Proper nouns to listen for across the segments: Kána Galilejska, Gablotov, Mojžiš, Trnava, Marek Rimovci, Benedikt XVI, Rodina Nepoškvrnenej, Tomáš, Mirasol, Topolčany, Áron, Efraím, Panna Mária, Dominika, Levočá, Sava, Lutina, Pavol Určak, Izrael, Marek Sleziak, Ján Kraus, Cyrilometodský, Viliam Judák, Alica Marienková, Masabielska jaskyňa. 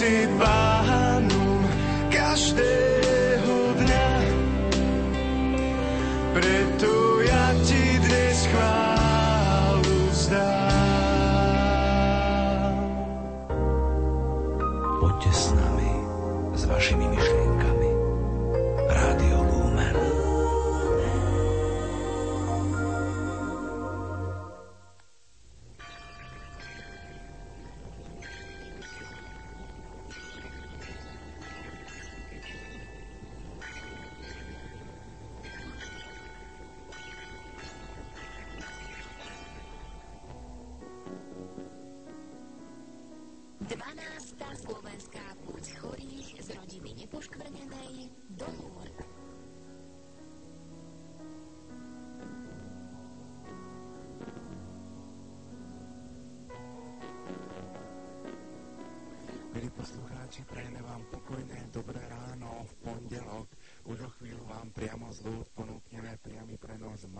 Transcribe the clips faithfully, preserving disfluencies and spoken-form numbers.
si pánom každého dňa. Preto ja ti dnes chválu vzdám. Poďte s nami, s vašimi myšlienkami. Rádio Lumen.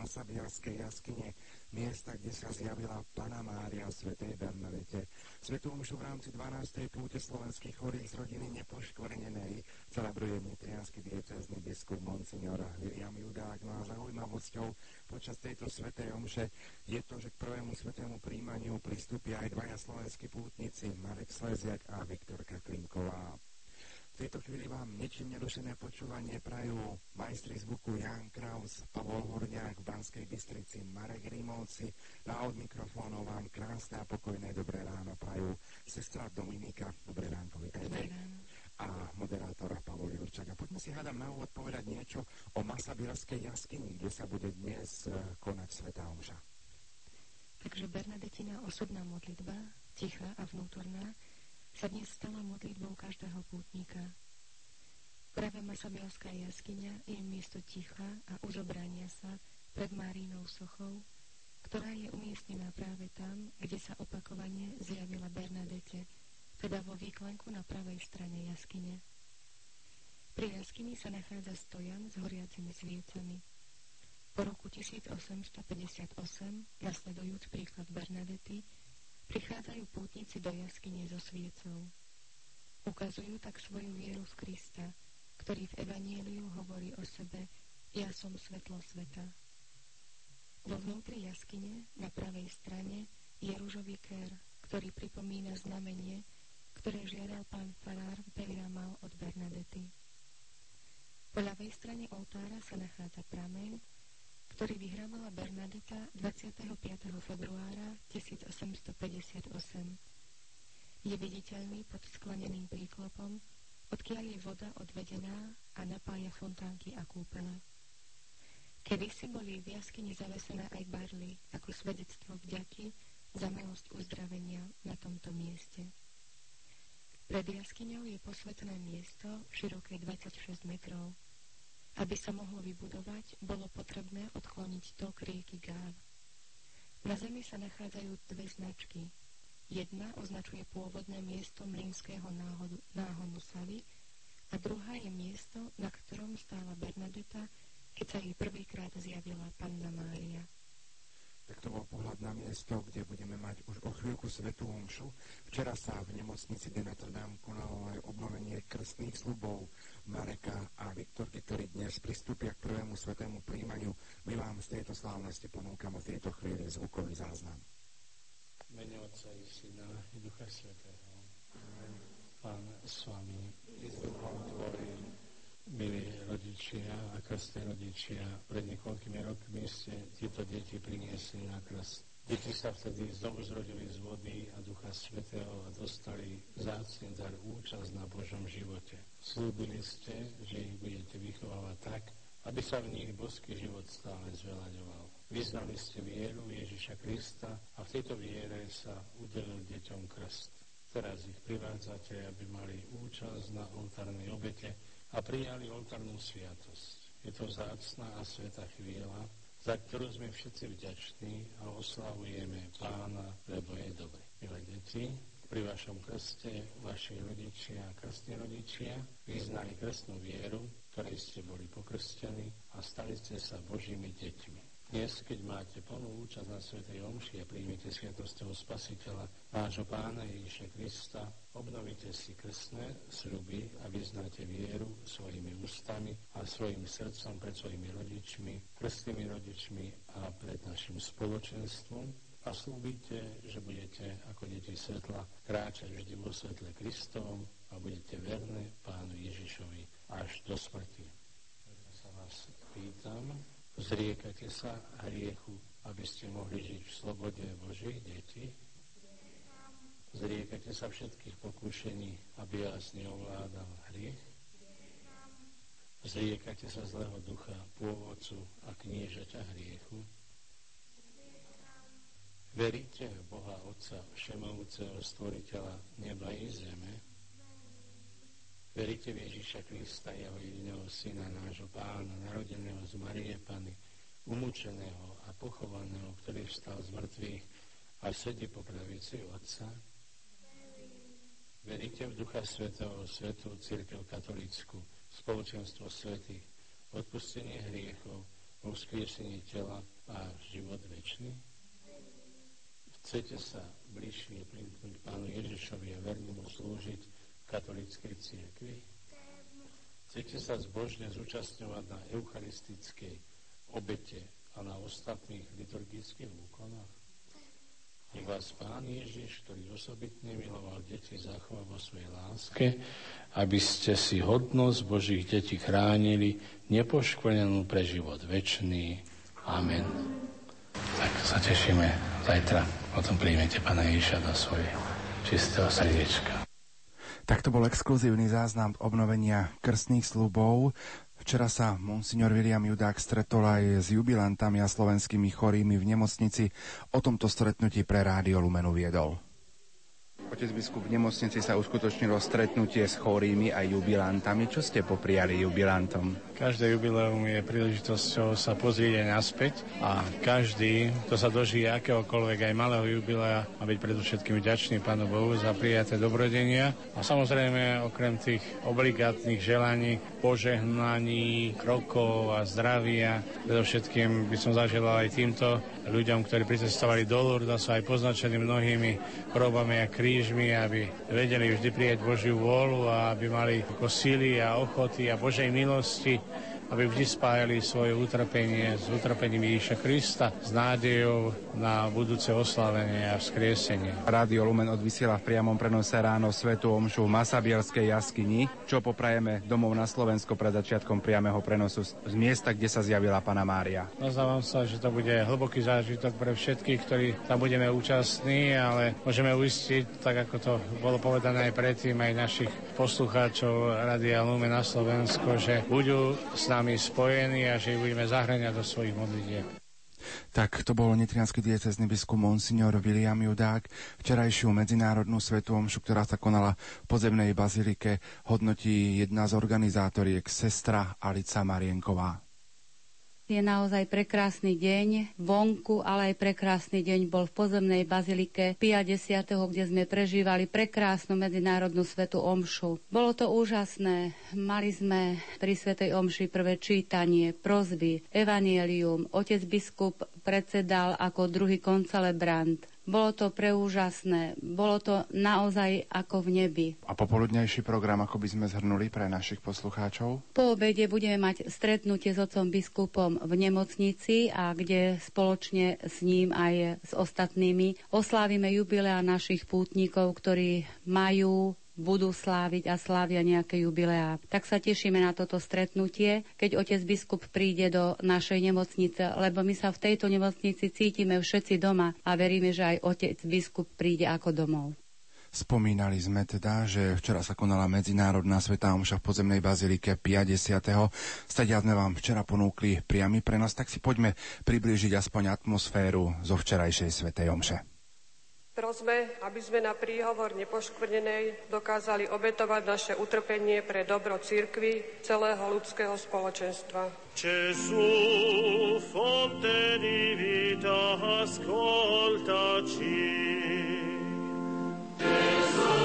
Masabielskej jaskyne, miesta, kde sa zjavila Panna Mária svätej Bernadete. Svätú omšu v rámci dvanástej púte slovenských chorých z rodiny Nepoškvrnenej celebruje nitriansky diecézny biskup monsignor Viliam Judák. No a zaujímavosťou počas tejto svätej omše je to, že k prvému svätému príjmaniu pristúpia aj dvaja slovenskí pútnici, Marek Sleziak a Viktorka Klimková. V tejto chvíli vám ničím nerušené počúvanie prajú majstri zvuku Ján Kraus, Pavol Horniak v Banskej Bystrici, Marek Rimovci, a od mikrofónov vám krásne a pokojné dobré ráno prajú sestra Dominika. Dobré ránko, vítajte. A moderátora Pavol Určak. A poďme si hádam na úvod povedať niečo o Masabielskej jaskyni, kde sa bude dnes konať svätá omša. Takže Bernadetina osobná modlitba, tichá a vnútorná, sa dnes stala modlitbou každého pútnika. Práve Masabielská jaskyňa je miesto ticha a uzobrania sa pred Márinou sochou, ktorá je umiestnená práve tam, kde sa opakovane zjavila Bernadete, teda vo výklenku na pravej strane jaskyne. Pri jaskyni sa nachádza stojan s horiacimi sviecami. Po roku tisíc osemsto päťdesiatosem, nasledujúc príklad Bernadety, prichádzajú pútnici do jaskyne so sviecou. Ukazujú tak svoju vieru v Krista, ktorý v Evaníliu hovorí o sebe: ja som svetlo sveta. Vo vnútri jaskyne, na pravej strane, je ružový kér, ktorý pripomína znamenie, ktoré žiadal pán farár Veliamal od Bernadety. Po ľavej strane oltára sa nachádza prameň, ktorý vyhrávala Bernadeta dvadsiateho piateho februára tisíc osemsto päťdesiatosem. Je viditeľný pod skleneným príklopom, odkiaľ je voda odvedená a napája fontánky a kúpele. Kedysi boli v jaskyni zavesené aj barly ako svedectvo vďaky za milosť uzdravenia na tomto mieste. Pred jaskyňou je posvätné miesto široké dvadsaťšesť metrov. Aby sa mohlo vybudovať, bolo potrebné odkloniť tok rieky Gál. Na zemi sa nachádzajú dve značky. Jedna označuje pôvodné miesto mlynského náhodu, náhonu Savy a druhá je miesto, na ktorom stála Bernadeta, keď sa jej prvýkrát zjavila Panna Mária. Tak to bol pohľad na miesto, kde budeme mať už o chvíľku svätú omšu. Včera sa v nemocnici de Notre Dame konalo aj obnovenie krstných sľubov Mareka a Viktorky, ktorí dnes pristúpia k prvému svätému prijímaniu. My vám z tejto slávnosti ponúkame v tejto chvíli zvukový záznam. V mene Otca i Syna i Ducha Svätého. Amen. Pán s vami i s duchom tvojim. Milí rodičia a krstné rodičia, pred niekoľkými rokmi ste tieto deti priniesli na krst. Deti sa vtedy znovu zrodili z vody a Ducha Svätého a dostali vzácny dar účasť na Božom živote. Sľúbili ste, že ich budete vychovávať tak, aby sa v nich boský život stále zvelaďoval. Vyznali ste vieru Ježiša Krista a v tejto viere sa udelil deťom krst. Teraz ich privádzate, aby mali účasť na oltárnej obete a prijali oltárnu sviatosť. Je to vzácna a svätá chvíľa, za ktorú sme všetci vďační a oslavujeme Pána, lebo je dobrý. Milé deti, pri vašom krste vaši rodičia a krstní rodičia vyznali krstnú vieru, ktorej ste boli pokrstení a stali ste sa Božími deťmi. Dnes, keď máte plnú účasť na svätej omši a príjmete sviatosťou Spasiteľa, vášho Pána Ježiša Krista, obnovíte si krstné sľuby a vyznáte vieru svojimi ústami a svojim srdcom pred svojimi rodičmi, krstnými rodičmi a pred našim spoločenstvom a slúbite, že budete ako deti svetla kráčať vždy vo svetle Kristovom a budete verné Pánu Ježišovi až do smrti. Ja sa vás pýtam, zriekate sa hriechu, aby ste mohli žiť v slobode Božích detí? Zriekate sa všetkých pokušení, aby vás neovládal hriech? Zriekate sa zlého ducha, pôvodcu a kniežaťa hriechu? Veríte v Boha Otca, všemohúceho stvoriteľa neba i zeme? Veríte v Ježiša Krista, jeho jediného syna, nášho Pána, narodeného z Marie Pany, umúčeného a pochovaného, ktorý vstal z mŕtvych a sedí po pravici Otca? Veríte v Ducha Svätého, Svätú Cirkev katolícku, spoločenstvo svätých, odpustenie hriechov, vzkriesenie tela a život večný? Chcete sa bližšie primknúť Pánu Ježišovi a verne mu slúžiť katolíckej cirkvi? Chcete sa zbožne zúčastňovať na eucharistickej obete a na ostatných liturgických úkonoch? Nech vás Pán Ježiš, ktorý osobitne miloval deti, zachová vo svojej láske, aby ste si hodnosť Božích detí chránili nepoškvrnenú pre život večný. Amen. Tak sa tešíme zajtra. Potom príjmete Pána Ježiša do svojej čistého srdiečka. Tak to bol exkluzívny záznam obnovenia krstných sľubov. Včera sa monsignor Viliam Judák stretol aj s jubilantami a slovenskými chorými v nemocnici. O tomto stretnutí pre Rádio Lumen uviedol. Otec biskup, v nemocnici sa uskutočnilo stretnutie s chorými a jubilantami. Čo ste popriali jubilantom? Každé jubileum je príležitosťou sa pozrieť aj naspäť a každý, kto sa dožije akéhokoľvek aj malého jubilea, má byť predovšetkým vďačný Pánu Bohu za prijaté dobrodenia a samozrejme okrem tých obligátnych želaní, požehnaní, krokov a zdravia, predovšetkým by som zaželal aj týmto ľuďom, ktorí pricestovali do Lúrd a sú aj poznačení mnohými chorobami a krížmi, aby vedeli vždy prijať Božiu vôľu a aby mali síly a ochoty a Božej milosti, aby vždy spájali svoje utrpenie s utrpením Ježiša Krista, s nádejou na budúce oslávenie a vzkriesenie. Rádio Lumen odvysiela v priamom prenose ráno svätú omšu v Masabielskej jaskyni, čo poprajeme domov na Slovensko pred začiatkom priameho prenosu z miesta, kde sa zjavila Panna Mária. Nazdávam sa, že to bude hlboký zážitok pre všetkých, ktorí tam budeme účastní, ale môžeme uistiť, tak ako to bolo povedané aj predtým, aj našich poslucháčov Rádia Lumen na Slovensko, že budú s nami my spojení a že budeme zahŕňať do svojich modlitieb. Tak to bol nitriansky diecézny biskup monsignor Viliam Judák. Včerajšiu medzinárodnú svätú omšu, ktorá sa konala v podzemnej bazilike, hodnotí jedna z organizátoriek, sestra Alica Marienková. Je naozaj prekrásny deň vonku, ale aj prekrásny deň bol v pozemnej bazilike päťdesiateho, kde sme prežívali prekrásnu medzinárodnú svätú omšu. Bolo to úžasné. Mali sme pri svätej omši prvé čítanie, prosby, evanjelium. Otec biskup predsedal ako druhý koncelebrant. Bolo to preúžasné. Bolo to naozaj ako v nebi. A popoludnejší program, ako by sme zhrnuli pre našich poslucháčov? Po obede budeme mať stretnutie s otcom biskupom v nemocnici, a kde spoločne s ním aj s ostatnými oslávime jubilea našich pútnikov, ktorí majú, budú sláviť a slávia nejaké jubileá. Tak sa tešíme na toto stretnutie, keď otec biskup príde do našej nemocnice, lebo my sa v tejto nemocnici cítime všetci doma a veríme, že aj otec biskup príde ako domov. Spomínali sme teda, že včera sa konala medzinárodná svätá omša v podzemnej bazilike päťdesiateho. Stadiaľ sme vám včera ponúkli priamy prenos, tak si poďme priblížiť aspoň atmosféru zo včerajšej svätej omše. Prosme, aby sme na príhovor Nepoškvrnenej dokázali obetovať naše utrpenie pre dobro cirkvi celého ľudského spoločenstva. Gesù, fonte di vita, ascoltaci. Gesù,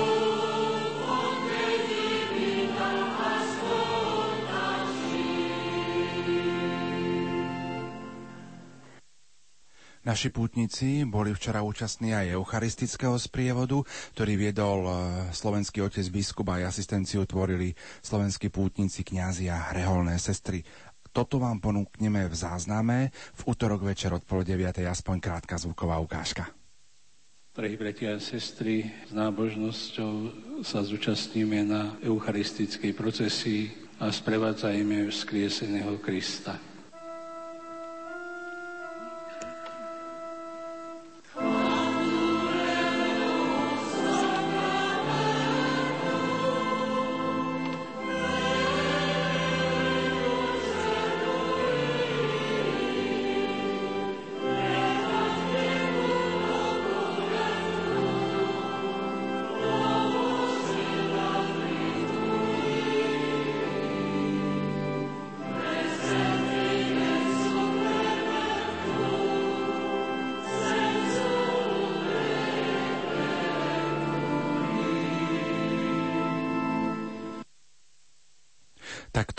fonte di vita, ascoltaci. Naši pútnici boli včera účastní aj eucharistického sprievodu, ktorý viedol slovenský otec biskup a asistenciu tvorili slovenskí pútnici, kňazi a reholné sestry. Toto vám ponúkneme v zázname v utorok večer od pol deviatej, aspoň krátka zvuková ukážka. Drahí bratia a sestry, s nábožnosťou sa zúčastníme na eucharistickej procesii a sprevádzajme vzkrieseného Krista.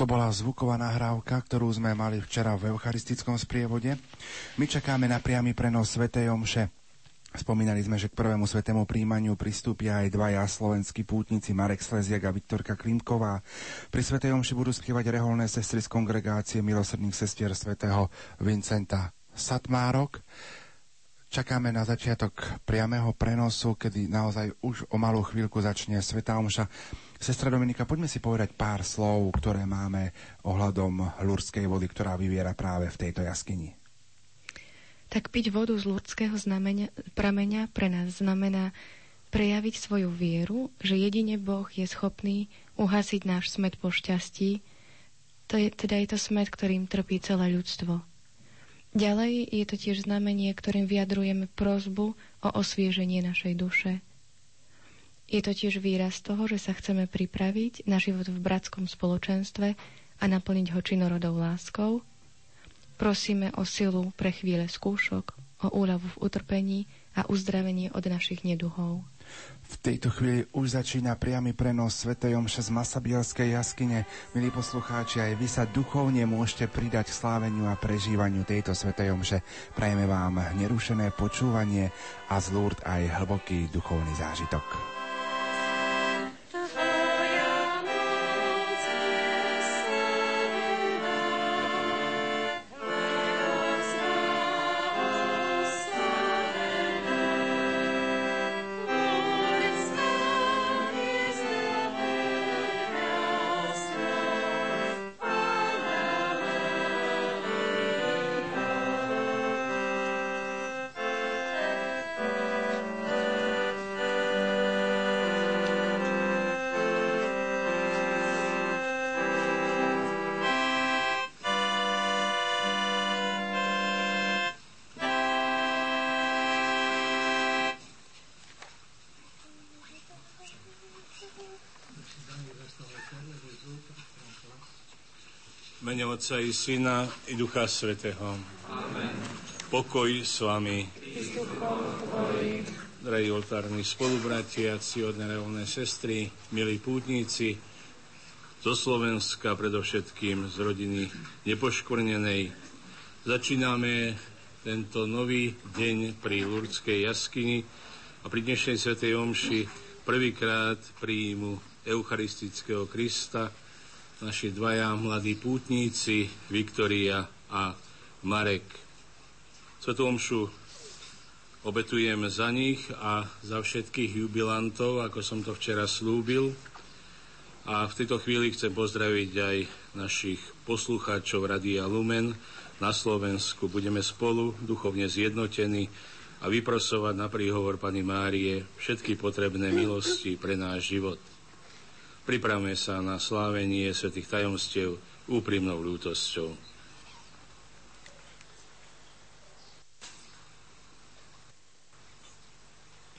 Bola zvuková nahrávka, ktorú sme mali včera v eucharistickom sprievode. My čakáme na priamy prenos svätej omše. Spomínali sme, že k prvému svätému príjmaniu pristúpia aj dvaja slovenskí pútnici, Marek Sleziak a Viktorka Klimková. Pri svätej omši budú spievať reholné sestry z kongregácie milosrdných sestier svätého Vincenta Satmárok. Čakáme na začiatok priamého prenosu, kedy naozaj už o malú chvíľku začne svätá omša. Sestra Dominika, poďme si povedať pár slov, ktoré máme ohľadom lurdskej vody, ktorá vyviera práve v tejto jaskyni. Tak piť vodu z lurdského znamenia, prameňa pre nás znamená prejaviť svoju vieru, že jedine Boh je schopný uhasiť náš smäd po šťastí, to je, teda je to smäd, ktorým trpí celé ľudstvo. Ďalej je to tiež znamenie, ktorým vyjadrujeme prosbu o osvieženie našej duše. Je to tiež výraz toho, že sa chceme pripraviť na život v bratskom spoločenstve a naplniť ho činorodou láskou. Prosíme o silu pre chvíle skúšok, o úľavu v utrpení a uzdravenie od našich neduhov. V tejto chvíli už začína priamy prenos svätej omše z Masabielskej jaskyne. Milí poslucháči, aj vy sa duchovne môžete pridať k sláveniu a prežívaniu tejto svätej omše. Prajeme vám nerušené počúvanie a z Lúrd aj hlboký duchovný zážitok. V mene Otca i Syna i Ducha Svätého. Amen. Pokoj s vami. Drahí oltárni spolubratia, ctihodné reholné sestry, milí pútnici zo Slovenska, predovšetkým z rodiny Nepoškvrnenej. Začíname tento nový deň pri Lurdskej jaskyni a pri dnešnej svätej omši prvýkrát príjmu eucharistického Krista naši dvaja mladí pútnici, Viktória a Marek. Svätú omšu obetujem za nich a za všetkých jubilantov, ako som to včera slúbil. A v tejto chvíli chcem pozdraviť aj našich poslucháčov Rádia Lumen na Slovensku. Budeme spolu duchovne zjednotení a vyprosovať na príhovor Panny Márie všetky potrebné milosti pre náš život. Pripravme sa na slávenie svätých tajomstiev úprimnou ľútosťou.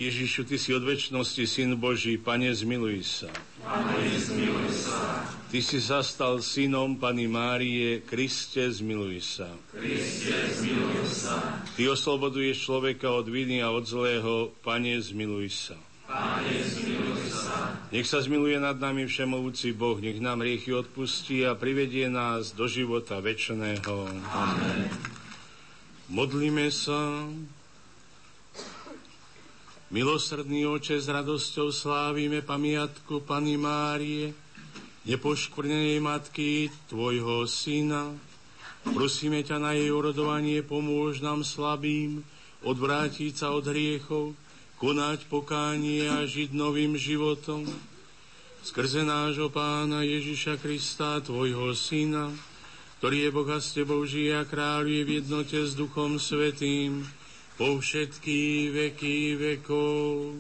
Ježišu, Ty si od večnosti Syn Boží, Pane, zmiluj sa. Pane, zmiluj sa. Ty si sa stal synom Panny Márie, Kriste, zmiluj sa. Kriste, zmiluj sa. Ty osloboduješ človeka od viny a od zlého, Pane, zmiluj sa. Pane, zmiluj sa. Nech sa zmiluje nad nami všemohúci Boh, nech nám hriechy odpustí a privedie nás do života večného. Amen. Modlíme sa. Milosrdný Oče, s radosťou slávime pamiatku Panny Márie, nepoškvrnenej matky Tvojho Syna. Prosíme ťa na jej urodovanie, pomôž nám slabým odvrátiť sa od hriechov, konať pokánie a žiť novým životom. Skrze nášho Pána Ježiša Krista, Tvojho Syna, ktorý je Boh a s Tebou žije a kráľuje v jednote s Duchom Svätým po všetky veky vekov.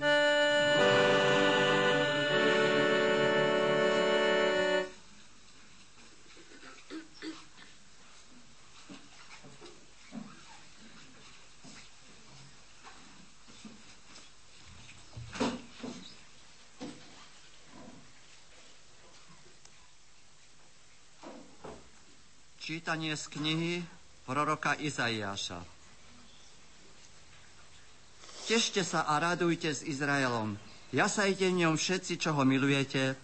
Čítanie z knihy proroka Izajáša. Tešte sa a radujte s Izraelom. Jasajte v ňom všetci, čo ho milujete.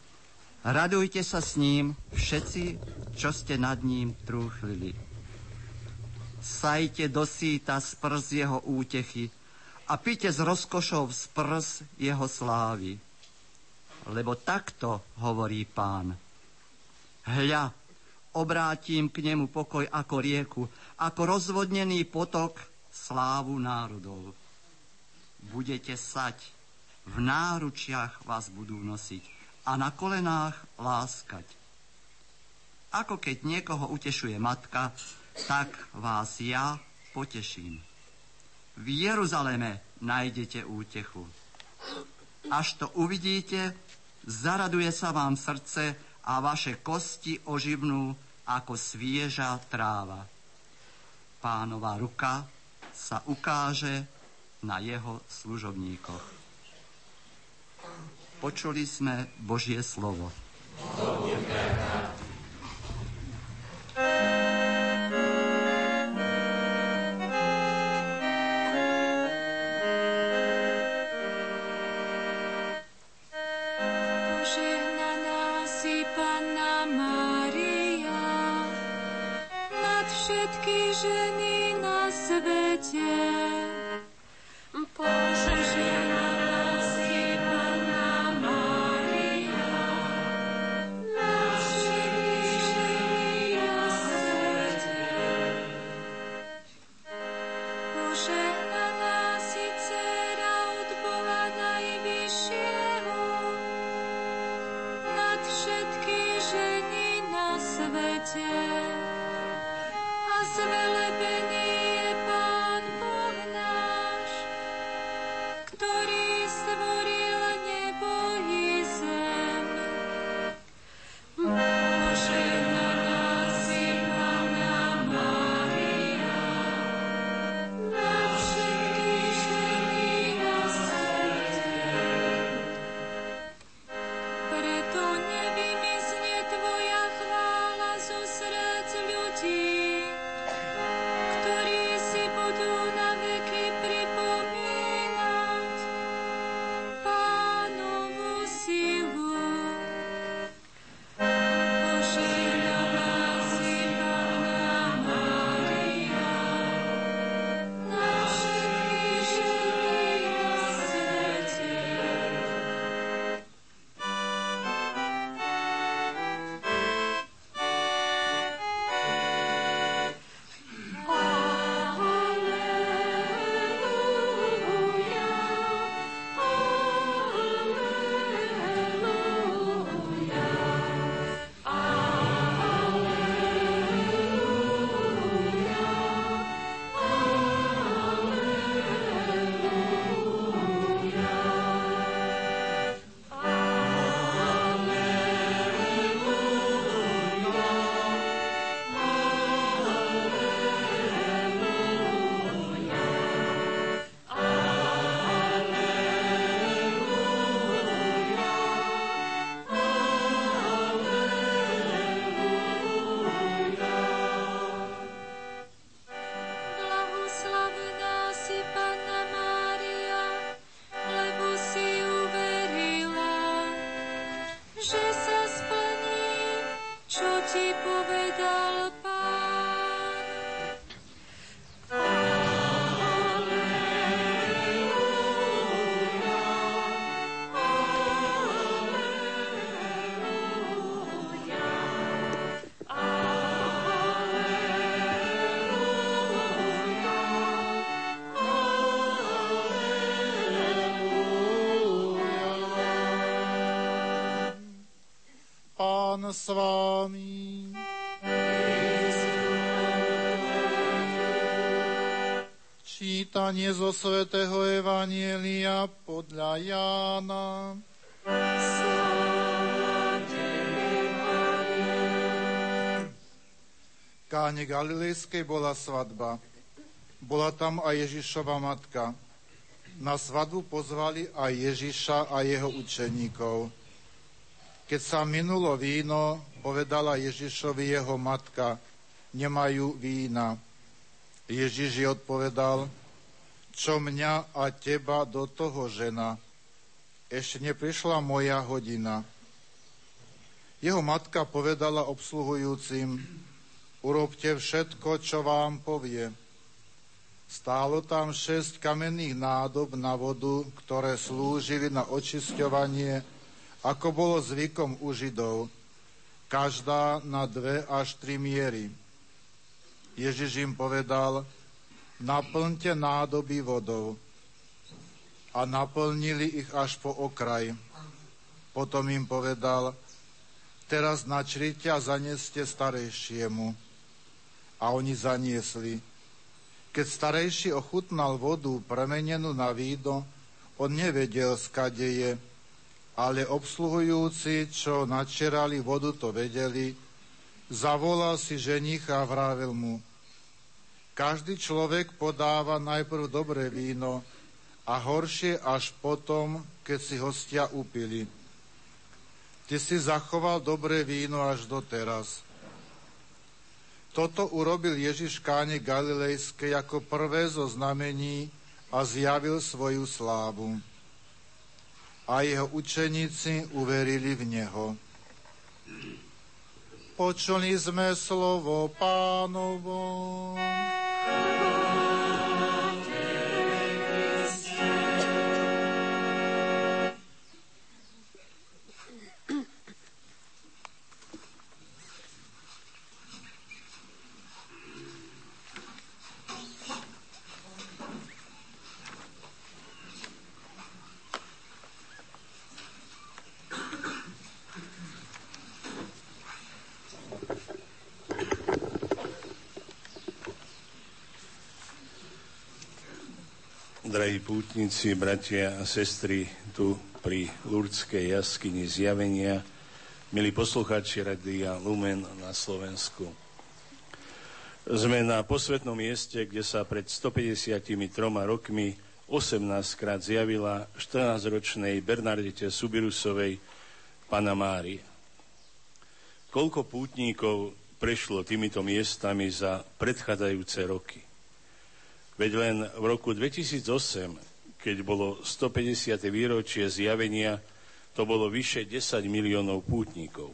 Radujte sa s ním všetci, čo ste nad ním trúchlili. Sajte do síta z prs jeho útechy a pite z rozkošov z prs jeho slávy. Lebo takto hovorí Pán. Hľa, obrátim k nemu pokoj ako rieku, ako rozvodnený potok, slávu národov. Budete sať, v náručiach vás budú nosiť a na kolenách láskať. Ako keď niekoho utešuje matka, tak vás ja poteším. V Jeruzaleme nájdete útechu. Až to uvidíte, zaraduje sa vám srdce a vaše kosti oživnú ako svieža tráva. Pánova ruka sa ukáže na jeho služobníkoch. Počuli sme Božie slovo. Ti povedal Pán. Pán s vámi. Čítanie zo svätého Evanjelia podľa Jána. V Káne Galilejskej bola svadba. Bola tam aj Ježišova matka. Na svadbu pozvali aj Ježiša a jeho učeníkov. Keď sa minulo víno, povedala Ježišovi jeho matka, nemajú vína. Ježiš jej odpovedal, čo mňa a teba do toho, žena? Ešte neprišla moja hodina. Jeho matka povedala obsluhujúcim, urobte všetko, čo vám povie. Stálo tam šesť kamenných nádob na vodu, ktoré slúžili na očisťovanie, ako bolo zvykom u Židov, každá na dve až tri miery. Ježiš im povedal, naplňte nádoby vodou. A naplnili ich až po okraj. Potom im povedal, teraz načrite a zaneste starejšiemu. A oni zaniesli. Keď starejší ochutnal vodu premenenú na víno, on nevedel, skade je, ale obsluhujúci, čo načerali vodu, to vedeli. Zavolal si ženicha a vravel mu, každý človek podáva najprv dobré víno a horšie až potom, keď si hostia upili. Ty si zachoval dobré víno až doteraz. Toto urobil Ježiš v Káne Galilejskej ako prvé zo znamení a zjavil svoju slávu. A jeho učeníci uverili v neho. Počuli sme slovo Pánovo. Drahí pútnici, bratia a sestry, tu pri Lúrdskej jaskyni zjavenia, milí poslucháči Rádia Lumen na Slovensku. Sme na posvetnom mieste, kde sa pred stopäťdesiattri rokmi osemnásťkrát zjavila štrnásťročnej Bernadete Soubirusovej Panna Mária. Koľko pútnikov prešlo týmito miestami za predchádzajúce roky? Veď len v roku dvetisícosem, keď bolo stopäťdesiate výročie zjavenia, to bolo vyše desať miliónov pútnikov.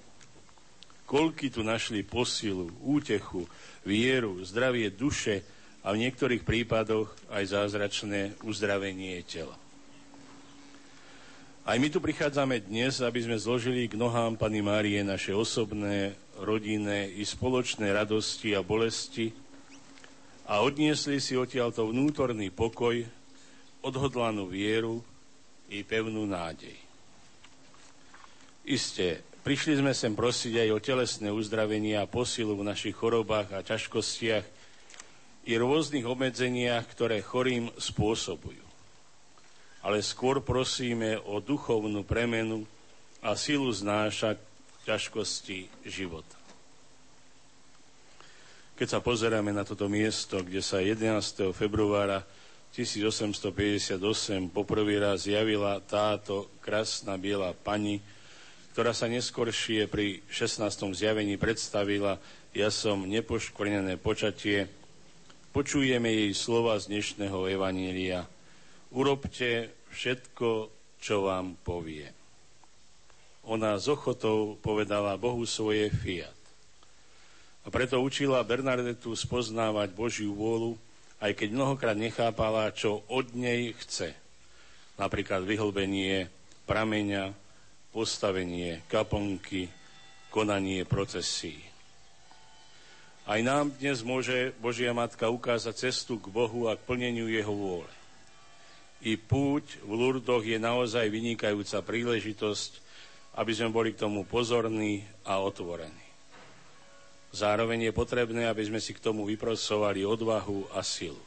Koľky tu našli posilu, útechu, vieru, zdravie duše a v niektorých prípadoch aj zázračné uzdravenie tela. Aj my tu prichádzame dnes, aby sme zložili k nohám Panny Márie naše osobné, rodinné i spoločné radosti a bolesti, a odniesli si odtiaľto vnútorný pokoj, odhodlanú vieru i pevnú nádej. Isté, prišli sme sem prosiť aj o telesné uzdravenie a posilu v našich chorobách a ťažkostiach i rôznych obmedzeniach, ktoré chorým spôsobujú. Ale skôr prosíme o duchovnú premenu a silu znášať ťažkosti života. Keď sa pozeráme na toto miesto, kde sa jedenásteho februára tisícosemstopäťdesiatosem poprvý raz zjavila táto krásna biela pani, ktorá sa neskoršie pri šestnástom zjavení predstavila ja som nepoškvrnené počatie, počujeme jej slova z dnešného evanília. Urobte všetko, čo vám povie. Ona s ochotou povedala Bohu svoje fiat. A preto učila Bernadetu spoznávať Božiu vôľu, aj keď mnohokrát nechápala, čo od nej chce. Napríklad vyhlbenie prameňa, postavenie kaponky, konanie procesí. Aj nám dnes môže Božia Matka ukázať cestu k Bohu a k plneniu jeho vôle. I púť v Lurdoch je naozaj vynikajúca príležitosť, aby sme boli k tomu pozorní a otvorení. Zároveň je potrebné, aby sme si k tomu vyprosovali odvahu a silu.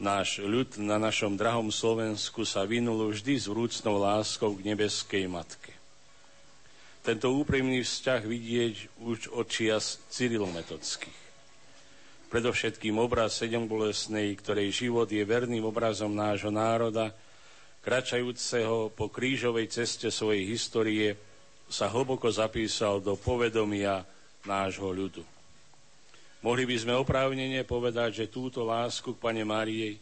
Náš ľud na našom drahom Slovensku sa vynul vždy s vrúcnou láskou k nebeskej matke. Tento úprimný vzťah vidieť už od čias cyrilometodských. Predovšetkým obraz sedembolestnej, ktorej život je verným obrazom nášho národa, kračajúceho po krížovej ceste svojej histórie, sa hlboko zapísal do povedomia nášho ľudu. Mohli by sme oprávnene povedať, že túto lásku k Panne Márii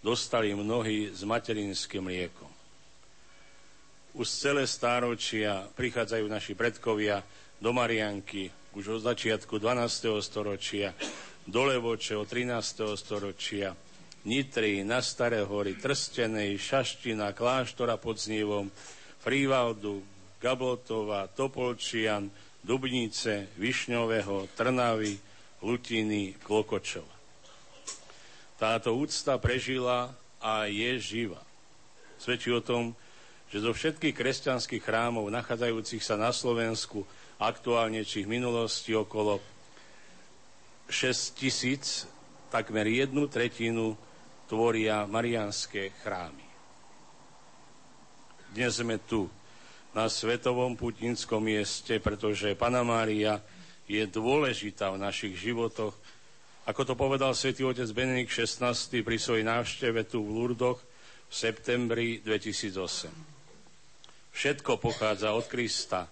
dostali mnohí s materinským mliekom. Už celé stáročia prichádzajú naši predkovia do Marianky, už od začiatku dvanásteho storočia, do Levoče od trinásteho storočia, Nitri, na Staré Hory, Trstenej, Šaština, kláštora pod Znievom, Frývaldu, Gablotova, Topolčian, Dubnice, Višňového, Trnavy, Lutiny, Klokočova. Táto úcta prežila a je živá. Svedčí o tom, že zo všetkých kresťanských chrámov nachádzajúcich sa na Slovensku aktuálne či v minulosti okolo šesť tisíc, takmer jednu tretinu tvoria mariánske chrámy. Dnes sme tu, na svetovom pútnickom mieste, pretože Panna Mária je dôležitá v našich životoch. Ako to povedal svätý otec Benedikt šestnásty pri svojej návšteve tu v Lurdoch v septembri dvetisíc osem. Všetko pochádza od Krista,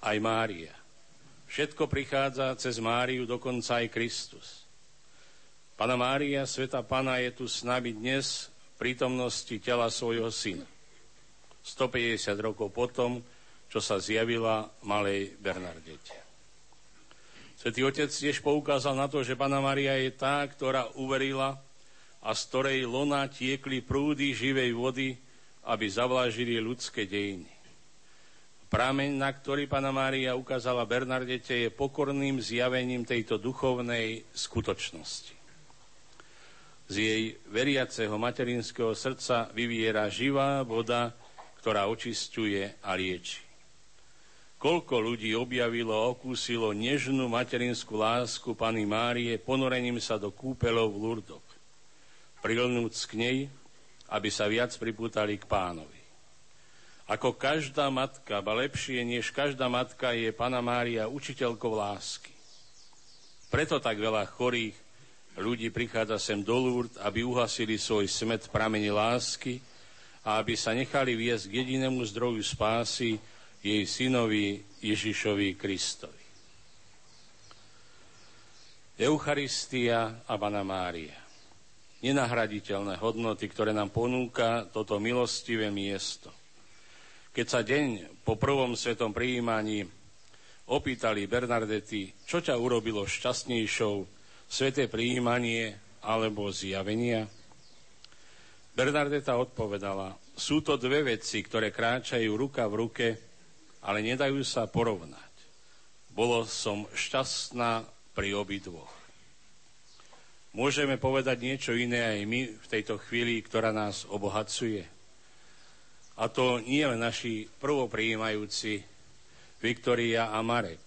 aj Mária. Všetko prichádza cez Máriu, dokonca aj Kristus. Panna Mária, svätá Panna, je tu s nami dnes v prítomnosti tela svojho syna. stopäťdesiat rokov potom, čo sa zjavila malej Bernadete. Svätý Otec tiež poukázal na to, že Panna Mária je tá, ktorá uverila a z ktorej lona tiekli prúdy živej vody, aby zavlážili ľudské dejiny. Prameň, na ktorý Panna Mária ukázala Bernadete, je pokorným zjavením tejto duchovnej skutočnosti. Z jej veriaceho materinského srdca vyviera živá voda, ktorá očisťuje a lieči. Koľko ľudí objavilo a okúsilo nežnú materinskú lásku Panny Márie ponorením sa do kúpeľov v Lurdoch, prilnúc k nej, aby sa viac pripútali k Pánovi. Ako každá matka, ba lepšie než každá matka, je Panna Mária učiteľkou lásky. Preto tak veľa chorých ľudí prichádza sem do Lurd, aby uhasili svoj smet pramene lásky a aby sa nechali viesť k jedinému zdroju spásy, jej synovi Ježišovi Kristovi. Eucharistia a Panna Mária. Nenahraditeľné hodnoty, ktoré nám ponúka toto milostivé miesto. Keď sa deň po prvom svetom prijímaní opýtali Bernadety, čo ťa urobilo šťastnejšou, sveté prijímanie alebo zjavenia, Bernadeta odpovedala, sú to dve veci, ktoré kráčajú ruka v ruke, ale nedajú sa porovnať. Bolo som šťastná pri obidvoch. Môžeme povedať niečo iné aj my v tejto chvíli, ktorá nás obohacuje. A to nie len naši prvoprijímajúci Viktoria a Marek,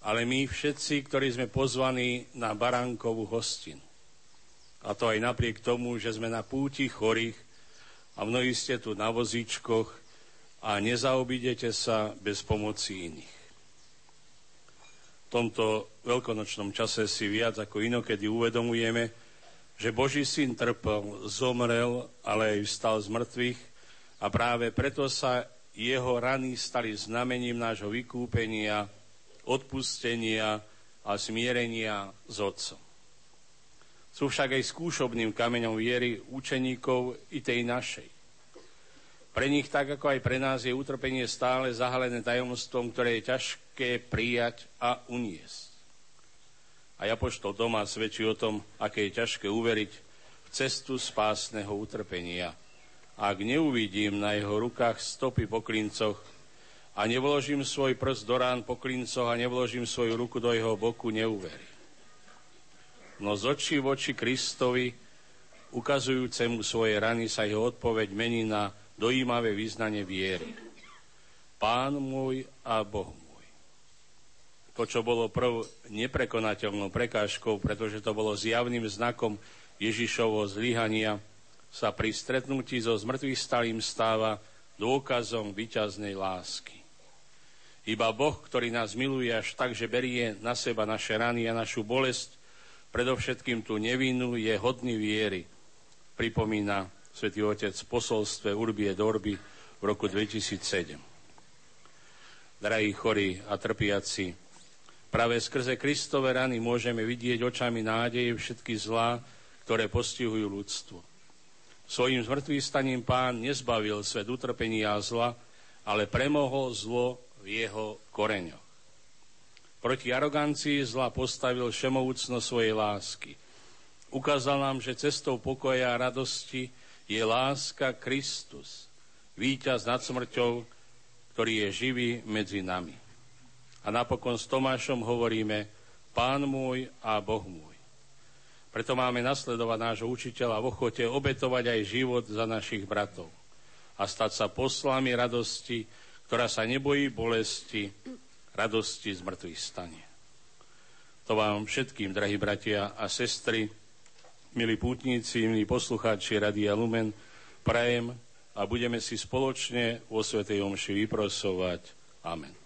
ale my všetci, ktorí sme pozvaní na baránkovú hostinu. A to aj napriek tomu, že sme na púti chorých a mnohí ste tu na vozíčkoch, a nezaobídete sa bez pomoci iných. V tomto veľkonočnom čase si viac ako inokedy uvedomujeme, že Boží syn trpel, zomrel, ale aj vstal z mŕtvych a práve preto sa jeho rany stali znamením nášho vykúpenia, odpustenia a smierenia s Otcom. Sú však aj skúšobným kameňom viery učeníkov i tej našej. Pre nich, tak ako aj pre nás, je utrpenie stále zahalené tajomstvom, ktoré je ťažké prijať a uniesť. A apoštol doma svedčí o tom, aké je ťažké uveriť v cestu spásneho utrpenia. Ak neuvidím na jeho rukách stopy po klincoch a nevložím svoj prst do rán po klincoch a nevložím svoju ruku do jeho boku, neuverím. No z očí v oči Kristovi, ukazujúcemu svoje rany, sa jeho odpoveď mení na dojímavé vyznanie viery. Pán môj a Boh môj. To, čo bolo prv neprekonateľnou prekážkou, pretože to bolo zjavným znakom Ježišovho zlyhania, sa pri stretnutí so zmŕtvychvstalým stáva dôkazom víťaznej lásky. Iba Boh, ktorý nás miluje až tak, že berie na seba naše rany a našu bolesť, predovšetkým tú nevinu, je hodný viery, pripomína Svätý Otec v posolstve Urbi et Orbi v roku dvetisícsedem. Drahí chorí a trpiaci, práve skrze Kristove rany môžeme vidieť očami nádeje všetky zlá, ktoré postihujú ľudstvo. Svojím zmŕtvychvstaním Pán nezbavil svet utrpenia a zla, ale premohol zlo v jeho koreňoch. Proti arogancii zla postavil všemohúcnosť svojej lásky. Ukázal nám, že cestou pokoja a radosti je láska Kristus, víťaz nad smrťou, ktorý je živý medzi nami. A napokon s Tomášom hovoríme Pán môj a Boh môj. Preto máme nasledovať nášho učiteľa v ochote obetovať aj život za našich bratov a stať sa poslami radosti, ktorá sa nebojí bolesti, radosti zmŕtvychvstania. To vám všetkým, drahí bratia a sestry, milí pútnici, milí poslucháči Rádia Lumen, prajem, a budeme si spoločne vo svätej omši vyprosovať. Amen.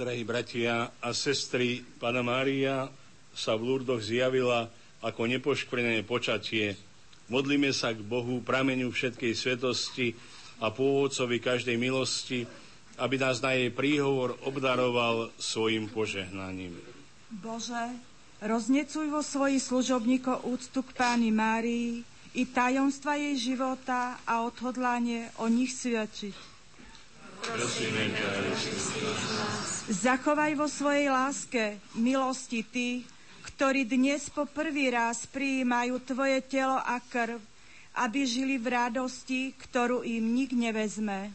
Drahí bratia a sestry, Panna Mária sa v Lurdoch zjavila ako nepoškvrnené počatie. Modlíme sa k Bohu, prameňu všetkej svetosti a pôvodcovi každej milosti, aby nás na jej príhovor obdaroval svojim požehnaním. Bože, roznecuj vo svojich služobníkoch úctu k Panne Márii i tajomstva jej života a odhodlanie o nich svedčiť. Prosíme, zachovaj vo svojej láske milosti tých, ktorí dnes po prvý raz prijímajú Tvoje telo a krv, aby žili v radosti, ktorú im nik nevezme.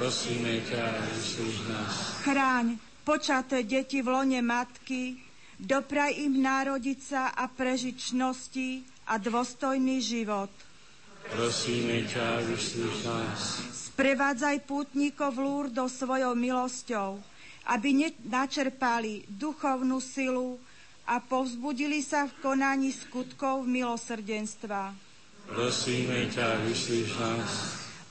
Prosíme ťa, vyslúž nás. Chráň počaté deti v lone matky, dopraj im narodiť sa a prežiť čnosti a dôstojný život. Prosíme ťa, vyslúž nás. Sprevádzaj pútnikov Lúrd do svojou milosťou, aby načerpali duchovnú silu a povzbudili sa v konaní skutkov milosrdenstva. Prosíme ťa, vyslúž nás.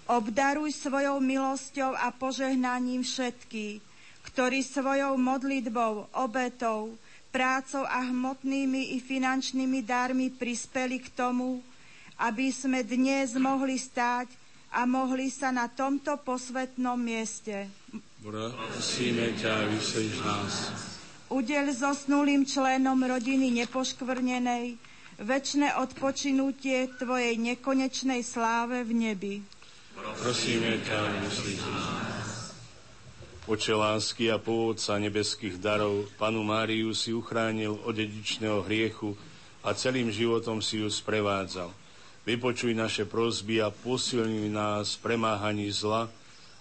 Obdaruj svojou milosťou a požehnaním všetky, ktorí svojou modlitbou, obetou, prácou a hmotnými i finančnými darmi prispeli k tomu, aby sme dnes mohli stáť a mohli sa na tomto posvätnom mieste. Prosíme ťa, vyslíš nás. Udeľ zosnulým členom rodiny nepoškvrnenej večné odpočinutie Tvojej nekonečnej sláve v nebi. Prosíme ťa, vyslíš nás. Oče lásky a pôvodca nebeských darov, Pannu Máriu si uchránil od dedičného hriechu a celým životom si ju sprevádzal. Vypočuj naše prosby a posilňuj nás v premáhaní zla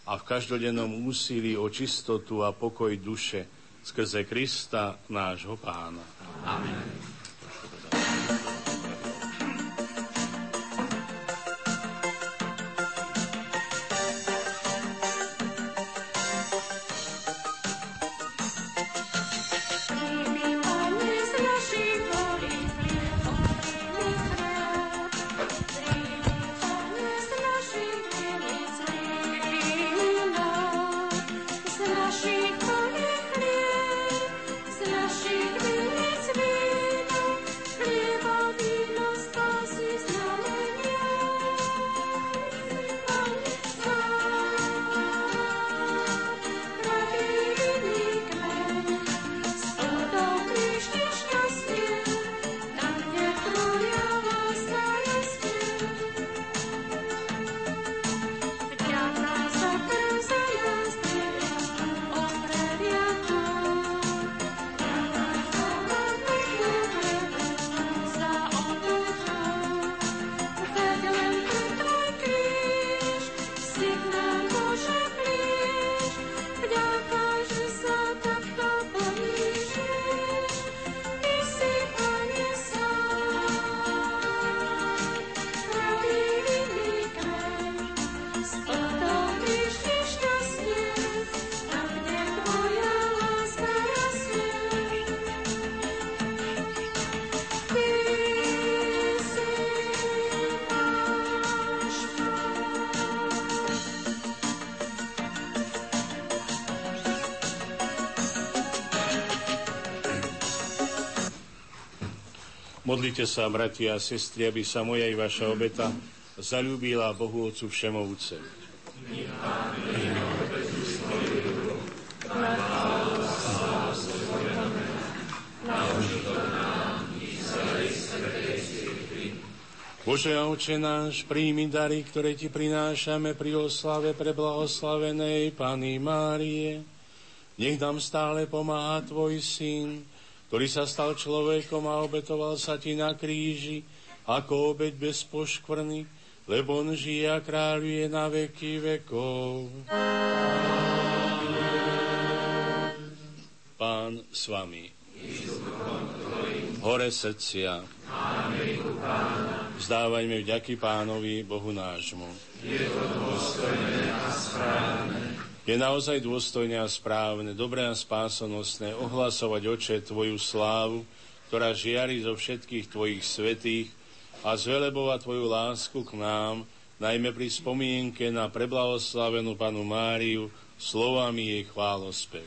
a v každodennom úsilí o čistotu a pokoj duše skrze Krista, nášho Pána. Amen. Otra Modlite sa, bratia a sestry, aby sa moja i vaša obeta zalúbila Bohu Otcu Všemovúce. Bože a Oče náš, príjmi dary, ktoré Ti prinášame pri oslave preblahoslavenej Panny Márie. Nech nám stále pomáha Tvoj Syn, ktorý sa stal človekom a obetoval sa Ti na kríži, ako obeť bez poškvrny, lebo on žije a kráľuje na veky vekov. Amen. Pán s vami. Hore srdcia. Vzdávajme vďaky Pánovi, Bohu nášmu. Je to dôstojné a správne. Je naozaj dôstojné a správne, dobré a spásonosné ohlasovať, Oče, Tvoju slávu, ktorá žiari zo všetkých Tvojich svätých, a zvelebovať Tvoju lásku k nám, najmä pri spomienke na preblahoslavenú Pannu Máriu slovami jej chválospev.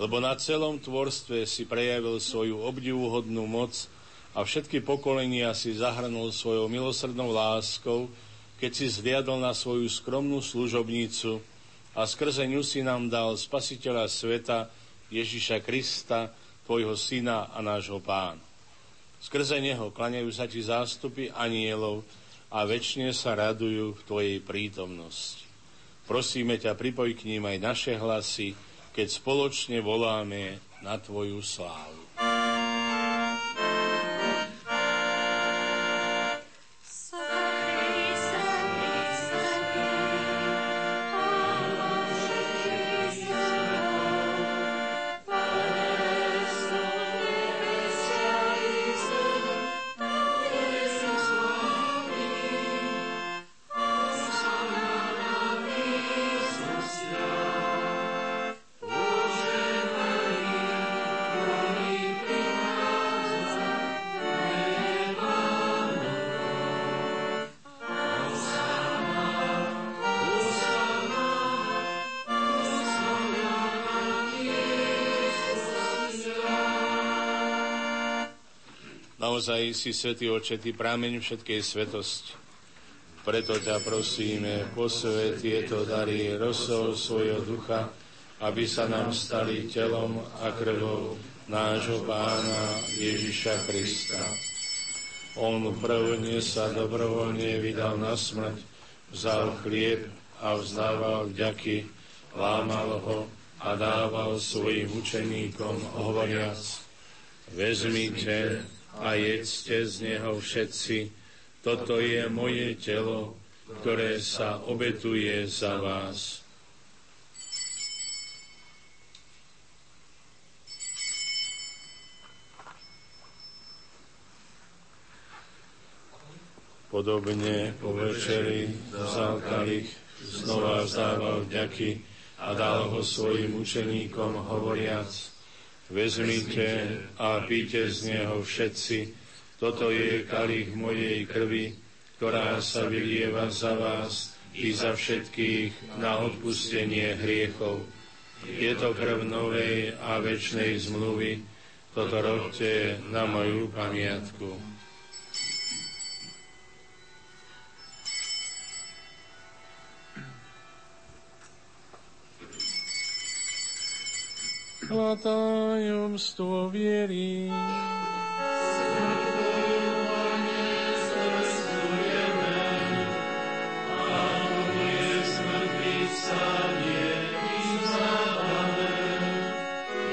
Lebo na celom tvorstve si prejavil svoju obdivuhodnú moc a všetky pokolenia si zahrnul svojou milosrdnou láskou, keď si zhliadol na svoju skromnú služobnicu a skrze ňu si nám dal Spasiteľa sveta, Ježiša Krista, Tvojho Syna a nášho Pána. Skrze Neho klaňajú sa Ti zástupy anielov a večne sa radujú v Tvojej prítomnosti. Prosíme ťa, pripoj k ním aj naše hlasy, keď spoločne voláme na Tvoju slávu. Naozaj si, Svätý Oče, Ty prameň všetkej svetosti. Preto ťa prosíme, posväť tieto dary rozsol svojho ducha, aby sa nám stali telom a krvou nášho Pána Ježiša Krista. On prvne sa dobrovoľne vydal na smrť, vzal chlieb a vzdával vďaky, lámal ho a dával svojim učeníkom hovoriac: Vezmite a jedzte z neho všetci, toto je moje telo, ktoré sa obetuje za vás. Podobne po večeri vzal kalich, znova vzdával vďaky a dal ho svojim učeníkom hovoriac: Vezmite a píte z neho všetci, toto je kalich mojej krvi, ktorá sa vylieva za vás i za všetkých na odpustenie hriechov. Je to krv novej a večnej zmluvy, toto robte na moju pamiatku. A tajomstvo viery. Svetúvanie zvestujeme, a Tvoje smrti vstanie vyvzdávané,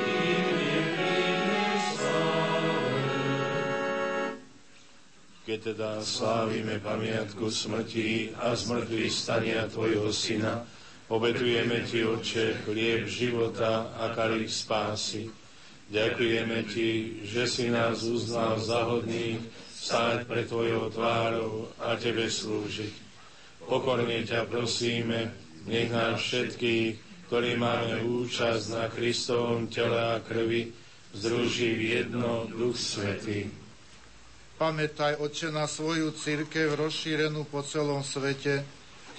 tým je príjmeš slávu. Keď teda slávime pamiatku smrti a zmrtvých stania Tvojho Syna, obetujeme Ti, Otče, chlieb života a kalich spásy. Ďakujeme Ti, že si nás uznal za hodných stáť pred Tvojou tvárou a Tebe slúžiť. Pokorne ťa prosíme, nech nás všetkých, ktorí máme účasť na Kristovom tele a krvi, združí v jedno Duch Svätý. Pamätaj, Otče, na svoju cirkev rozšírenú po celom svete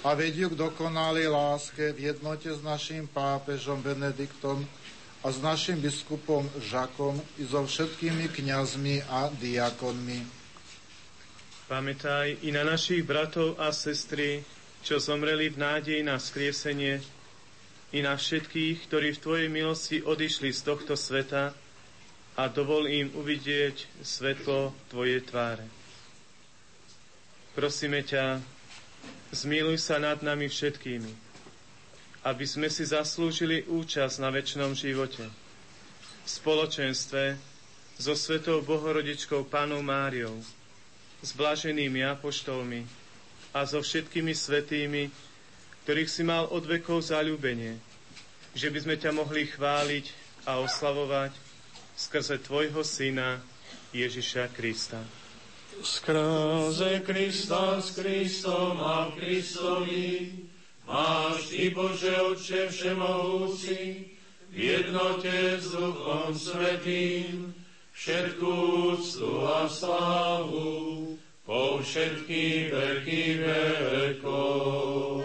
a vedie k dokonalej láske v jednote s naším pápežom Benediktom a s našim biskupom Žakom i so všetkými kňazmi a diakonmi. Pamätaj i na našich bratov a sestry, čo zomreli v nádeji na skriesenie, i na všetkých, ktorí v Tvojej milosti odišli z tohto sveta, a dovol im uvidieť svetlo Tvojej tváre. Prosíme ťa, zmiluj sa nad nami všetkými, aby sme si zaslúžili účasť na večnom živote v spoločenstve so svetou Bohorodičkou Pannou Máriou, s blaženými apoštolmi a so všetkými svätými, ktorých si mal od vekov zaľúbenie, že by sme ťa mohli chváliť a oslavovať skrze Tvojho Syna Ježiša Krista. Skrze Krista, s Kristom a v Kristovi máš Ty, Bože Otče všemohúci, v jednote s Duchom Svätým, všetku úctu a slávu po všetky veky vekov.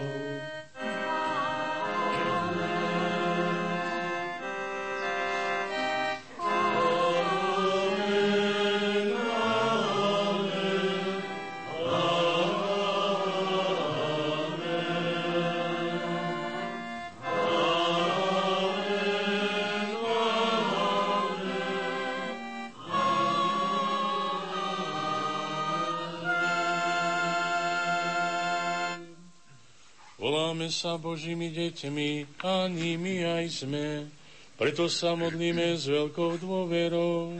Voláme sa Božími deťmi a nimi aj sme, preto sa modlíme s veľkou dôverou.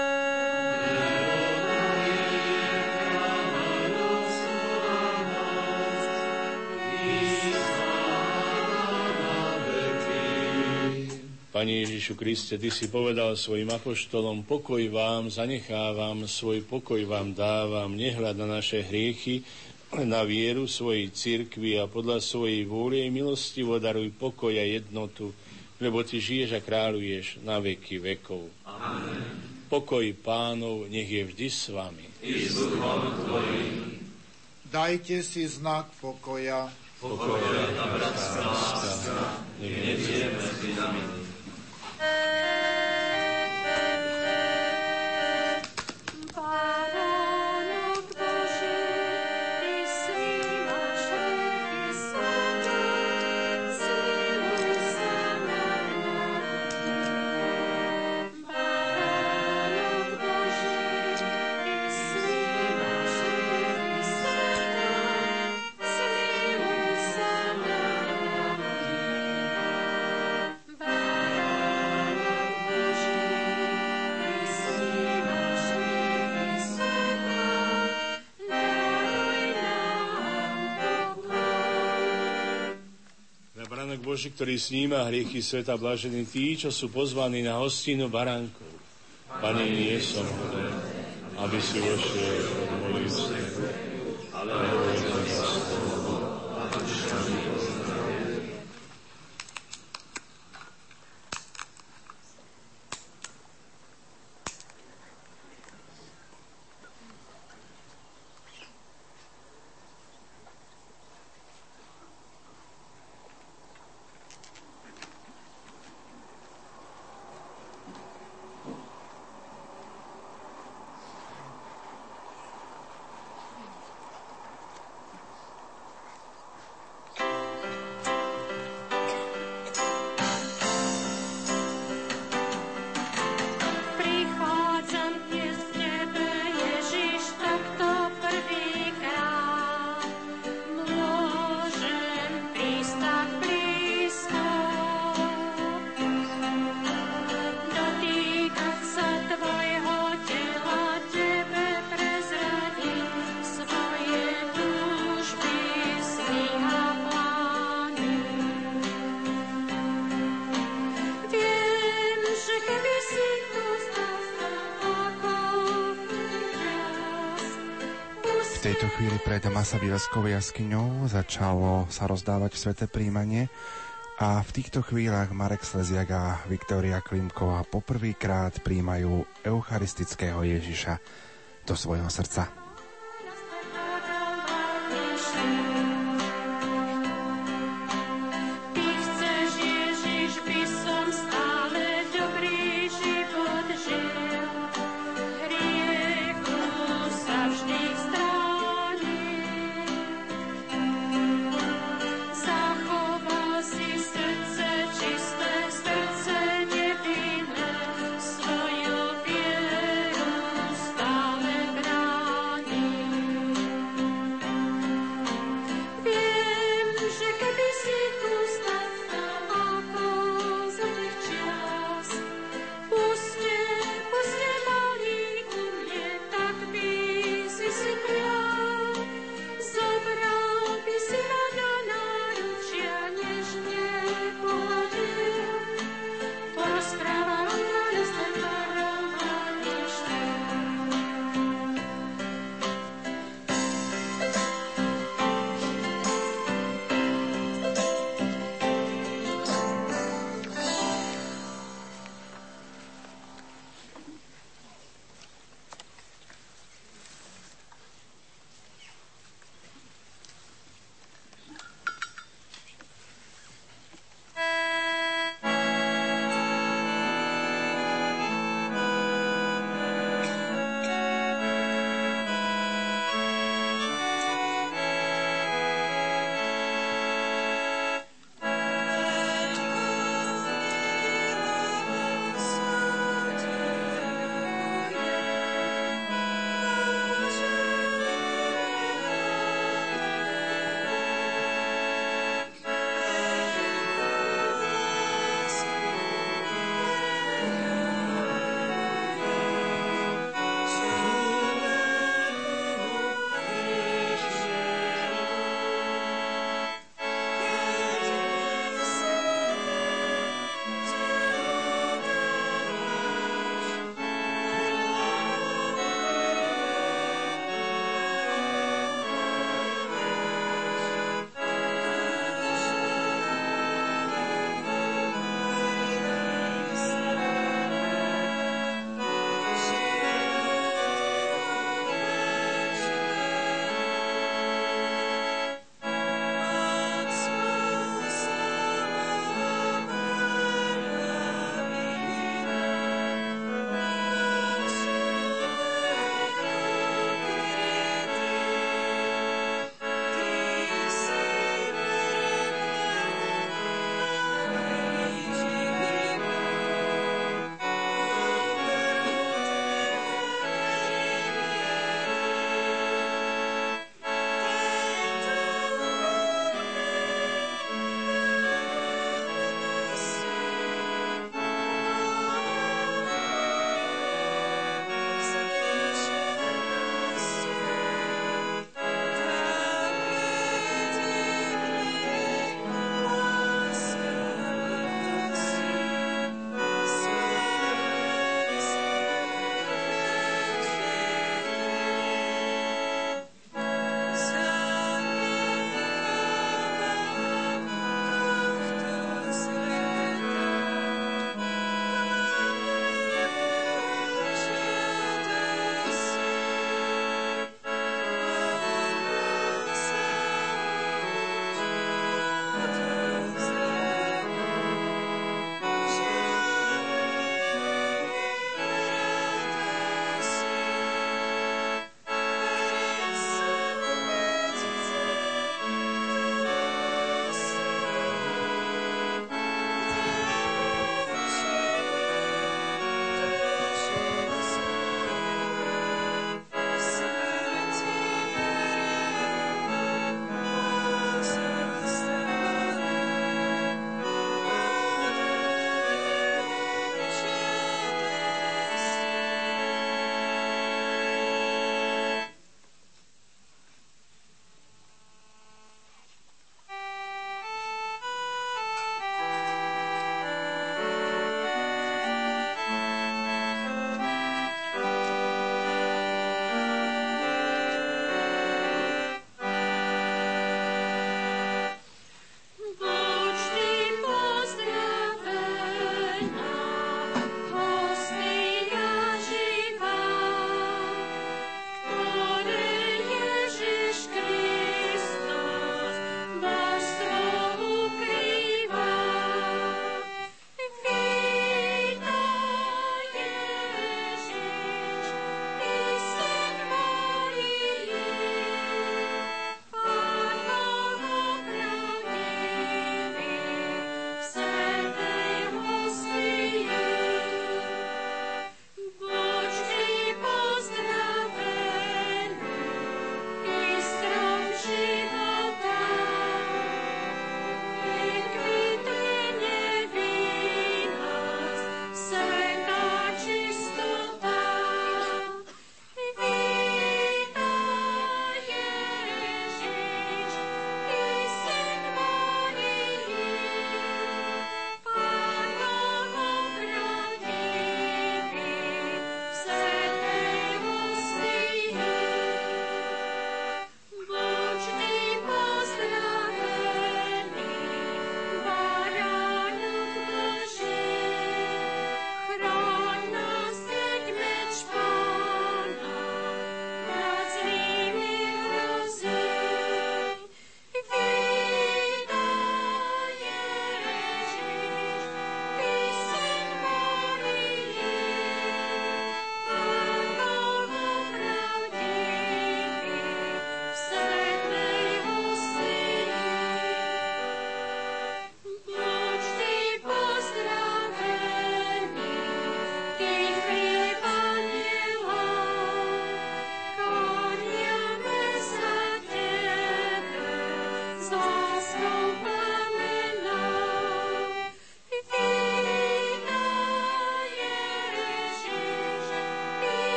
Pane Ježišu Kriste, Ty si povedal svojim apoštolom, pokoj vám zanechávam, svoj pokoj vám dávam, nehľad na naše hriechy, na vieru svojej cirkvi a podľa svojej vôle jej milostivo daruj pokoj a jednotu, lebo Ty žiješ a kráľuješ na veky vekov. Amen. Pokoj Pánov nech je vždy s vami. I s duchom tvojim. Dajte si znak pokoja. Pokoja a bratská láska, nech je medzi nami. Boží, ktorý sníma hriechy sveta, blažení tí, čo sú pozvaní na hostinu baránkov. Pane, nie som hoden, aby si vošiel od mojej úcty, ale hovorím sa z toho, aby sa mi pozdravil. V tejto chvíli pred Masabielskou jaskyňou začalo sa rozdávať sväté príjmanie a v týchto chvíľach Marek Sleziak a Viktorka Klimková poprvýkrát príjmajú eucharistického Ježiša do svojho srdca.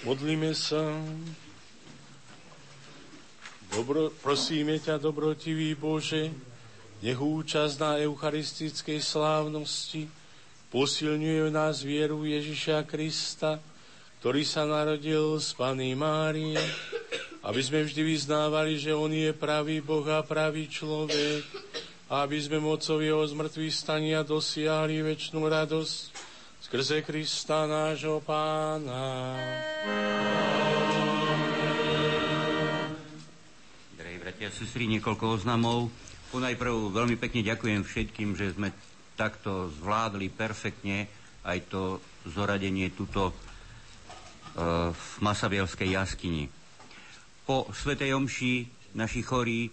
Modlíme sa. Dobro, prosíme ťa, dobrotivý Bože, nech účasť na eucharistickej slávnosti posilňuje v nás vieru Ježiša Krista, ktorý sa narodil z Panny Márie, aby sme vždy vyznávali, že On je pravý Boh a pravý človek, a aby sme mocou Jeho zmrtvých stania dosiahli večnú radosť skrze Krista nášho Pána. Drahí bratia a sestry, niekoľko oznamov. Ponajprv veľmi pekne ďakujem všetkým, že sme takto zvládli perfektne aj to zoradenie tuto uh, v Masabielskej jaskyni. Po svätej omši naši chorí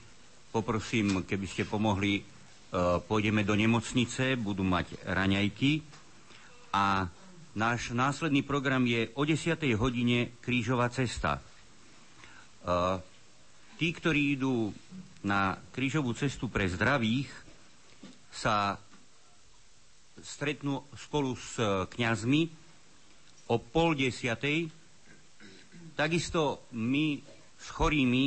poprosím, keby ste pomohli, uh, pôjdeme do nemocnice, budú mať raňajky. A náš následný program je o desiatej hodine Krížová cesta. E, tí, ktorí idú na Krížovú cestu pre zdravých, sa stretnú spolu s kňazmi o pol desiatej. Takisto my s chorými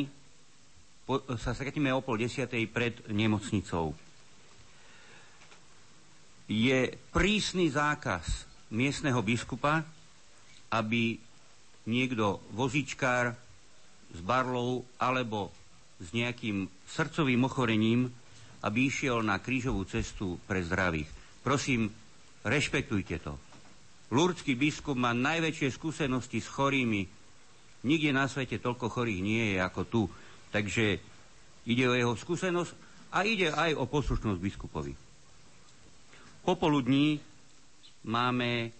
po, sa stretneme o pol desiatej pred nemocnicou. Je prísny zákaz miestneho biskupa, aby niekto vozičkár s barlou alebo s nejakým srdcovým ochorením, aby išiel na krížovú cestu pre zdravých. Prosím, rešpektujte to. Lúrdský biskup má najväčšie skúsenosti s chorými. Nikde na svete toľko chorých nie je ako tu. Takže ide o jeho skúsenosť a ide aj o poslušnosť biskupovi. Popoludní máme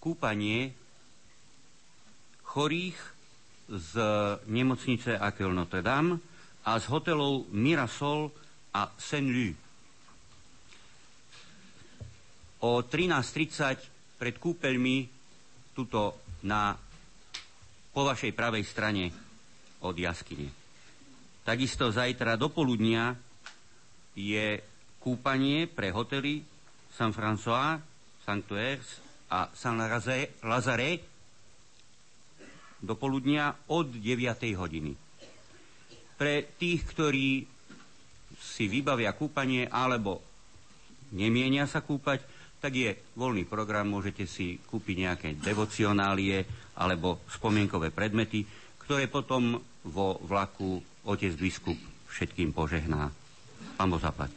kúpanie chorých z nemocnice Akel Notre Dame a z hotelov Mirasol a Saint-Louis. O trinásť tridsať pred kúpeľmi tuto na, po vašej pravej strane od jaskyne. Takisto zajtra do poludnia je kúpanie pre hotely San François, Sanctuaires a San Lazare do poludnia od deviatej hodiny. Pre tých, ktorí si vybavia kúpanie alebo nemienia sa kúpať, tak je voľný program, môžete si kúpiť nejaké devocionálie alebo spomienkové predmety, ktoré potom vo vlaku otec biskup všetkým požehná. Pán Boh zaplať.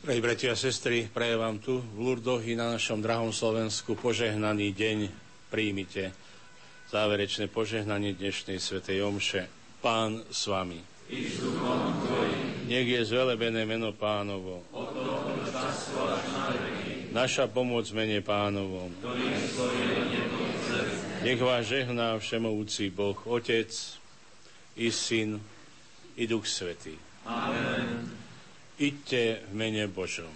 Drahí bratia a sestry, prajem vám tu v Lurdoch i na našom drahom Slovensku požehnaný deň. Príjmite záverečné požehnanie dnešnej svätej omše. Pán s vami. I s duchom tvojim. Nech je zvelebené meno Pánovo. Od toho času až na veky. Naša pomoc mene Pánovom. Nech vás žehná všemovúci Boh, Otec i Syn i Duch Svätý. Amen. Iďte v mene Božom.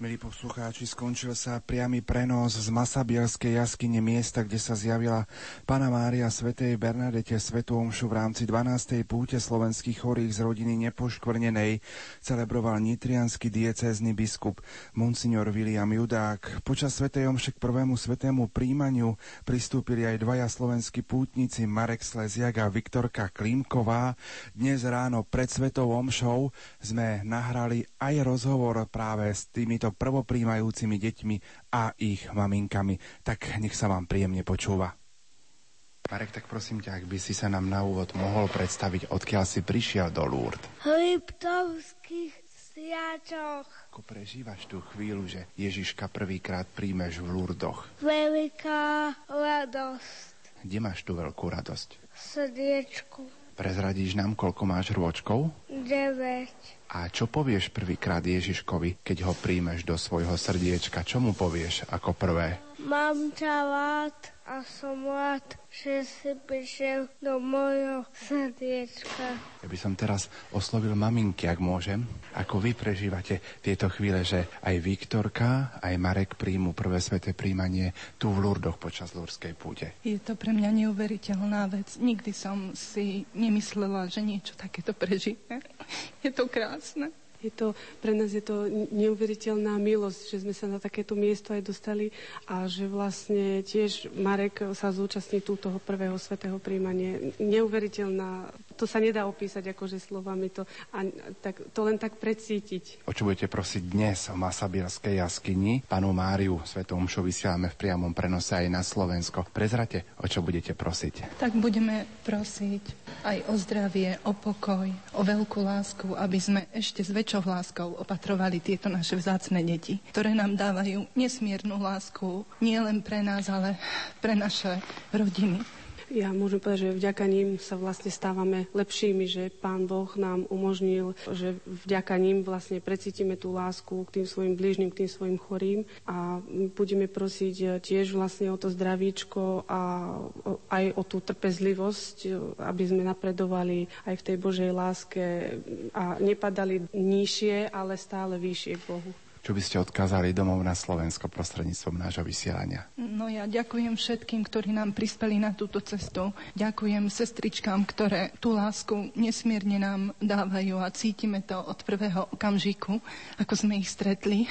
Milí poslucháči, skončil sa priamy prenos z Masabielskej jaskyne, miesta, kde sa zjavila Panna Mária svätej Bernadete svätú omšu v rámci dvanástej púte slovenských chorých z rodiny Nepoškvrnenej, celebroval nitriansky diecézny biskup monsignor Viliam Judák. Počas svätej omše k prvému svätému príjmaniu pristúpili aj dvaja slovenskí pútnici, Marek Sleziak a Viktorka Klimková. Dnes ráno pred svätou omšou sme nahrali aj rozhovor práve s týmito prvopríjmajúcimi deťmi a ich maminkami. Tak nech sa vám príjemne počúva. Marek, tak prosím ťa, ak by si sa nám na úvod mohol predstaviť, odkiaľ si prišiel do Lúrd. V Liptovských Sliačoch. Ako prežívaš tú chvíľu, že Ježiška prvýkrát príjmeš v Lúrdoch? Veľká radosť. Kde máš tú veľkú radosť? V srdiečku. Prezradíš nám, koľko máš rôčkov? deväť. A čo povieš prvýkrát Ježiškovi, keď ho príjmeš do svojho srdiečka? Čo mu povieš ako prvé? Mám ťa rád a som rád, že si prišiel do mojho srdiečka. Ja by som teraz oslovil maminky, ak môžem. Ako vy prežívate tieto chvíle, že aj Viktorka, aj Marek príjmu prvé sväté príjmanie tu v Lurdoch počas lurdskej púte? Je to pre mňa neuveriteľná vec. Nikdy som si nemyslela, že niečo takéto prežijeme. Je to krásne. Je to, pre nás je to neuveriteľná milosť, že sme sa na takéto miesto aj dostali a že vlastne tiež Marek sa zúčastní túto prvého svätého príjmania. Neuveriteľná, to sa nedá opísať akože slovami, to, a, tak, to len tak precítiť. O čo budete prosiť dnes v Masabielskej jaskyni? Panu Máriu svätú omšu vysielame v priamom prenose aj na Slovensko. Prezrate, o čo budete prosiť? Tak budeme prosiť aj o zdravie, o pokoj, o veľkú lásku, aby sme ešte zväčšili čo láskou opatrovali tieto naše vzácne deti, ktoré nám dávajú nesmiernu lásku, nie len pre nás, ale pre naše rodiny. Ja môžem povedať, že vďaka ním sa vlastne stávame lepšími, že Pán Boh nám umožnil, že vďaka ním vlastne precítime tú lásku k tým svojim blížnym, k tým svojim chorým a budeme prosiť tiež vlastne o to zdravíčko a aj o tú trpezlivosť, aby sme napredovali aj v tej Božej láske a nepadali nižšie, ale stále vyššie k Bohu. Čo by ste odkázali domov na Slovensko prostredníctvom nášho vysielania? No ja ďakujem všetkým, ktorí nám prispeli na túto cestu. Ďakujem sestričkám, ktoré tú lásku nesmierne nám dávajú a cítime to od prvého okamžiku, ako sme ich stretli.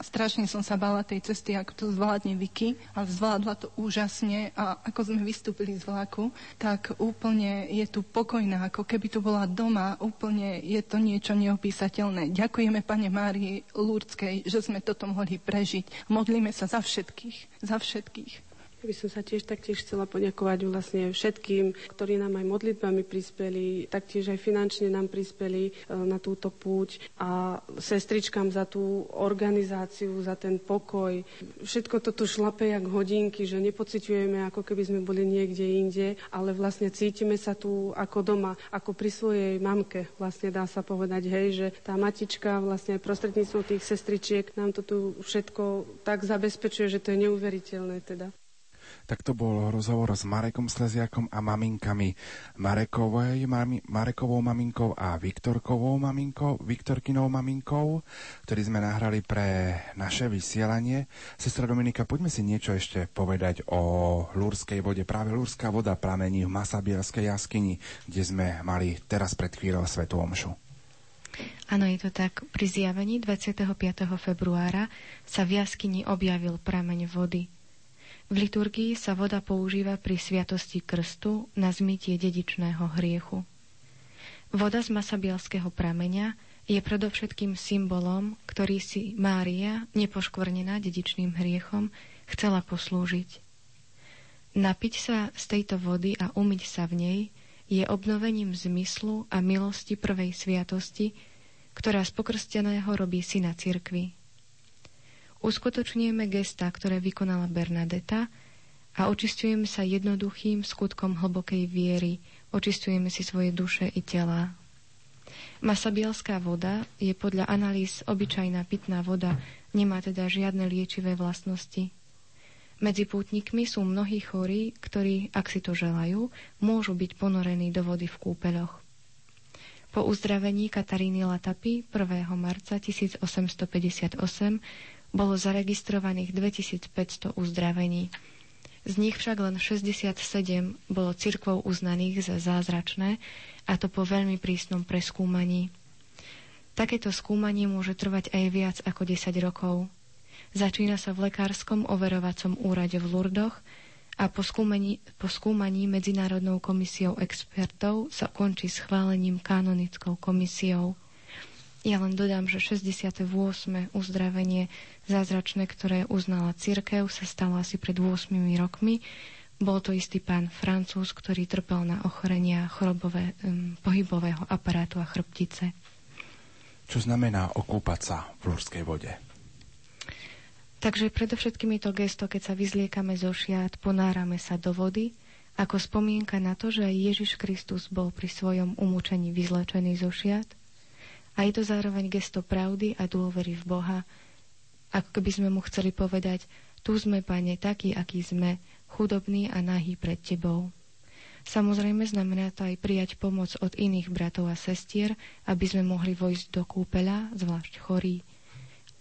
A strašne som sa bála tej cesty, ako to zvládne Vicky, ale zvládla to úžasne a ako sme vystúpili z vlaku, tak úplne je tu pokojná, ako keby tu bola doma, úplne je to niečo neopísateľné. Ďakujeme Panne Márii Lurdskej, že sme toto mohli prežiť. Modlíme sa za všetkých, za všetkých. Ja by som sa tiež taktiež chcela poďakovať vlastne všetkým, ktorí nám aj modlitbami prispeli, taktiež aj finančne nám prispeli na túto púť a sestričkám za tú organizáciu, za ten pokoj. Všetko to tu šlape jak hodinky, že nepociťujeme, ako keby sme boli niekde inde, ale vlastne cítime sa tu ako doma, ako pri svojej mamke. Vlastne dá sa povedať, hej, že tá matička vlastne prostredníctvom tých sestričiek nám to tu všetko tak zabezpečuje, že to je neuveriteľné teda. Tak to bol rozhovor s Marekom Sleziakom a maminkami Marekovej, mami, Marekovou maminkou a Viktorkovou maminkou, Viktorkinou maminkou, ktorý sme nahrali pre naše vysielanie. Sestra Dominika, poďme si niečo ešte povedať o lúrskej vode. Práve lúrská voda pramení v Masabielskej jaskyni, kde sme mali teraz pred chvíľou svätú omšu. Áno, je to tak. Pri zjavení dvadsiateho piateho februára sa v jaskyni objavil prameň vody. V liturgii sa voda používa pri sviatosti krstu na zmytie dedičného hriechu. Voda z Masabielského prameňa je predovšetkým symbolom, ktorý si Mária, nepoškvrnená dedičným hriechom, chcela poslúžiť. Napiť sa z tejto vody a umyť sa v nej je obnovením zmyslu a milosti prvej sviatosti, ktorá z pokrsteného robí syna cirkvi. Uskutočňujeme gesta, ktoré vykonala Bernadeta a očistujeme sa jednoduchým skutkom hlbokej viery. Očistujeme si svoje duše i tela. Masabielská voda je podľa analýz obyčajná pitná voda, nemá teda žiadne liečivé vlastnosti. Medzi pútnikmi sú mnohí chorí, ktorí, ak si to želajú, môžu byť ponorení do vody v kúpeľoch. Po uzdravení Kataríny Latapy prvého marca tisícosemstopäťdesiatosem bolo zaregistrovaných dvetisícpäťsto uzdravení. Z nich však len šesťdesiatsedem bolo cirkvou uznaných za zázračné, a to po veľmi prísnom preskúmaní. Takéto skúmanie môže trvať aj viac ako desať rokov. Začína sa v lekárskom overovacom úrade v Lurdoch a po skúmaní, po skúmaní Medzinárodnou komisiou expertov sa končí schválením kanonickou komisiou. Ja len dodám, že šesťdesiate ôsme uzdravenie zázračné, ktoré uznala cirkev, sa stalo asi pred ôsmimi rokmi. Bol to istý pán Francúz, ktorý trpel na ochorenia chorobové, um, pohybového aparátu a chrbtice. Čo znamená okúpať sa v lúrskej vode? Takže predovšetkým je to gesto, keď sa vyzliekame zo šiat, ponárame sa do vody, ako spomienka na to, že Ježiš Kristus bol pri svojom umúčení vyzlečený zo šiat, a je to zároveň gesto pravdy a dôvery v Boha, ako keby sme mu chceli povedať: tu sme, Pane, takí, akí sme, chudobní a nahý pred Tebou. Samozrejme znamená to aj prijať pomoc od iných bratov a sestier, aby sme mohli vojsť do kúpeľa, zvlášť chorí.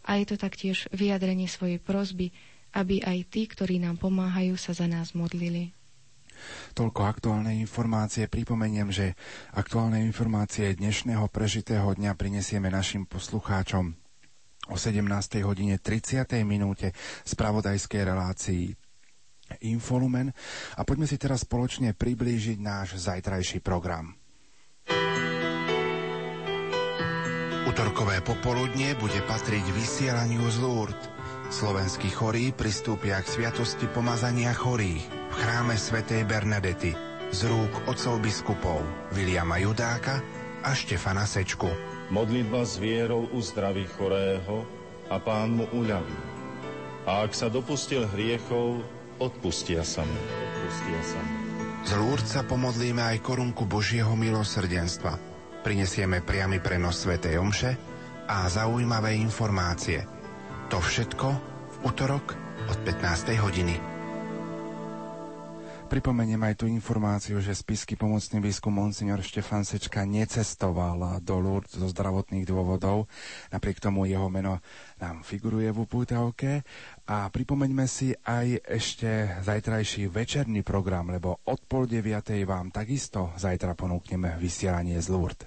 A je to taktiež vyjadrenie svojej prosby, aby aj tí, ktorí nám pomáhajú, sa za nás modlili. Toľko aktuálne informácie. Pripomeniem, že aktuálne informácie dnešného prežitého dňa prinesieme našim poslucháčom o sedemnástej hodine tridsiatej minúte spravodajskej relácii Infolumen. A poďme si teraz spoločne priblížiť náš zajtrajší program. Utorkové popoludnie bude patriť vysielaniu z Lúrd. Slovenskí chorí pristúpia k sviatosti pomazania chorých v chráme svätej Bernadety z rúk otcov biskupov Viliama Judáka a Štefana Sečku. Modlitba s vierou uzdraví chorého a Pán mu uľaví. A ak sa dopustil hriechov, odpustia sa mu. Odpustia sa mu. Z Lúrd sa pomodlíme aj korunku Božieho milosrdenstva. Prinesieme priamy prenos svätej omše a zaujímavé informácie. To všetko v utorok od pätnástej hodiny. Pripomeniem aj tú informáciu, že spisky pomocný biskup Monsignor Štefan Sečka necestoval do Lúrd zo zdravotných dôvodov. Napriek tomu jeho meno nám figuruje v upútavke. A pripomeňme si aj ešte zajtrajší večerný program, lebo od pol deviatej vám takisto zajtra ponúkneme vysielanie z Lúrd.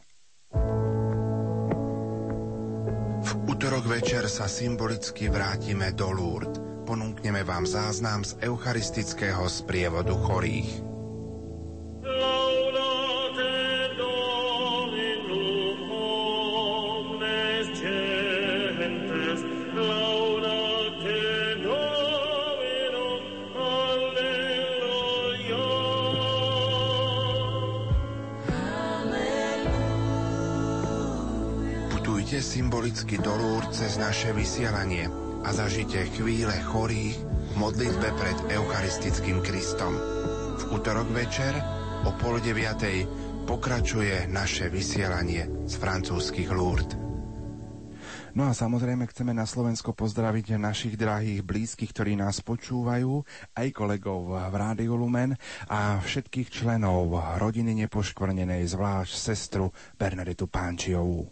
V utorok večer sa symbolicky vrátime do Lúrd. Ponúkneme vám záznam z eucharistického sprievodu chorých. Laudato Domino omnes symbolicky do Lúrd cez naše vysielanie a zažite chvíle chorých v modlitbe pred eucharistickým Kristom. V utorok večer o pol deviatej pokračuje naše vysielanie z francúzskych Lúrd. No a samozrejme chceme na Slovensko pozdraviť našich drahých blízkych, ktorí nás počúvajú, aj kolegov v Rádiu Lumen a všetkých členov Rodiny Nepoškvrnenej, zvlášť sestru Bernadetu Pánčiovú.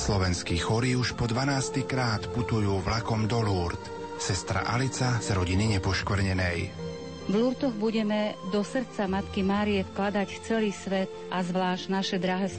Slovenskí chorí už po dvanásty krát putujú vlakom do Lúrd. Sestra Alica z Rodiny Nepoškvrnenej. V Lúrtoch budeme do srdca Matky Márie vkladať celý svet a zvlášť naše drahé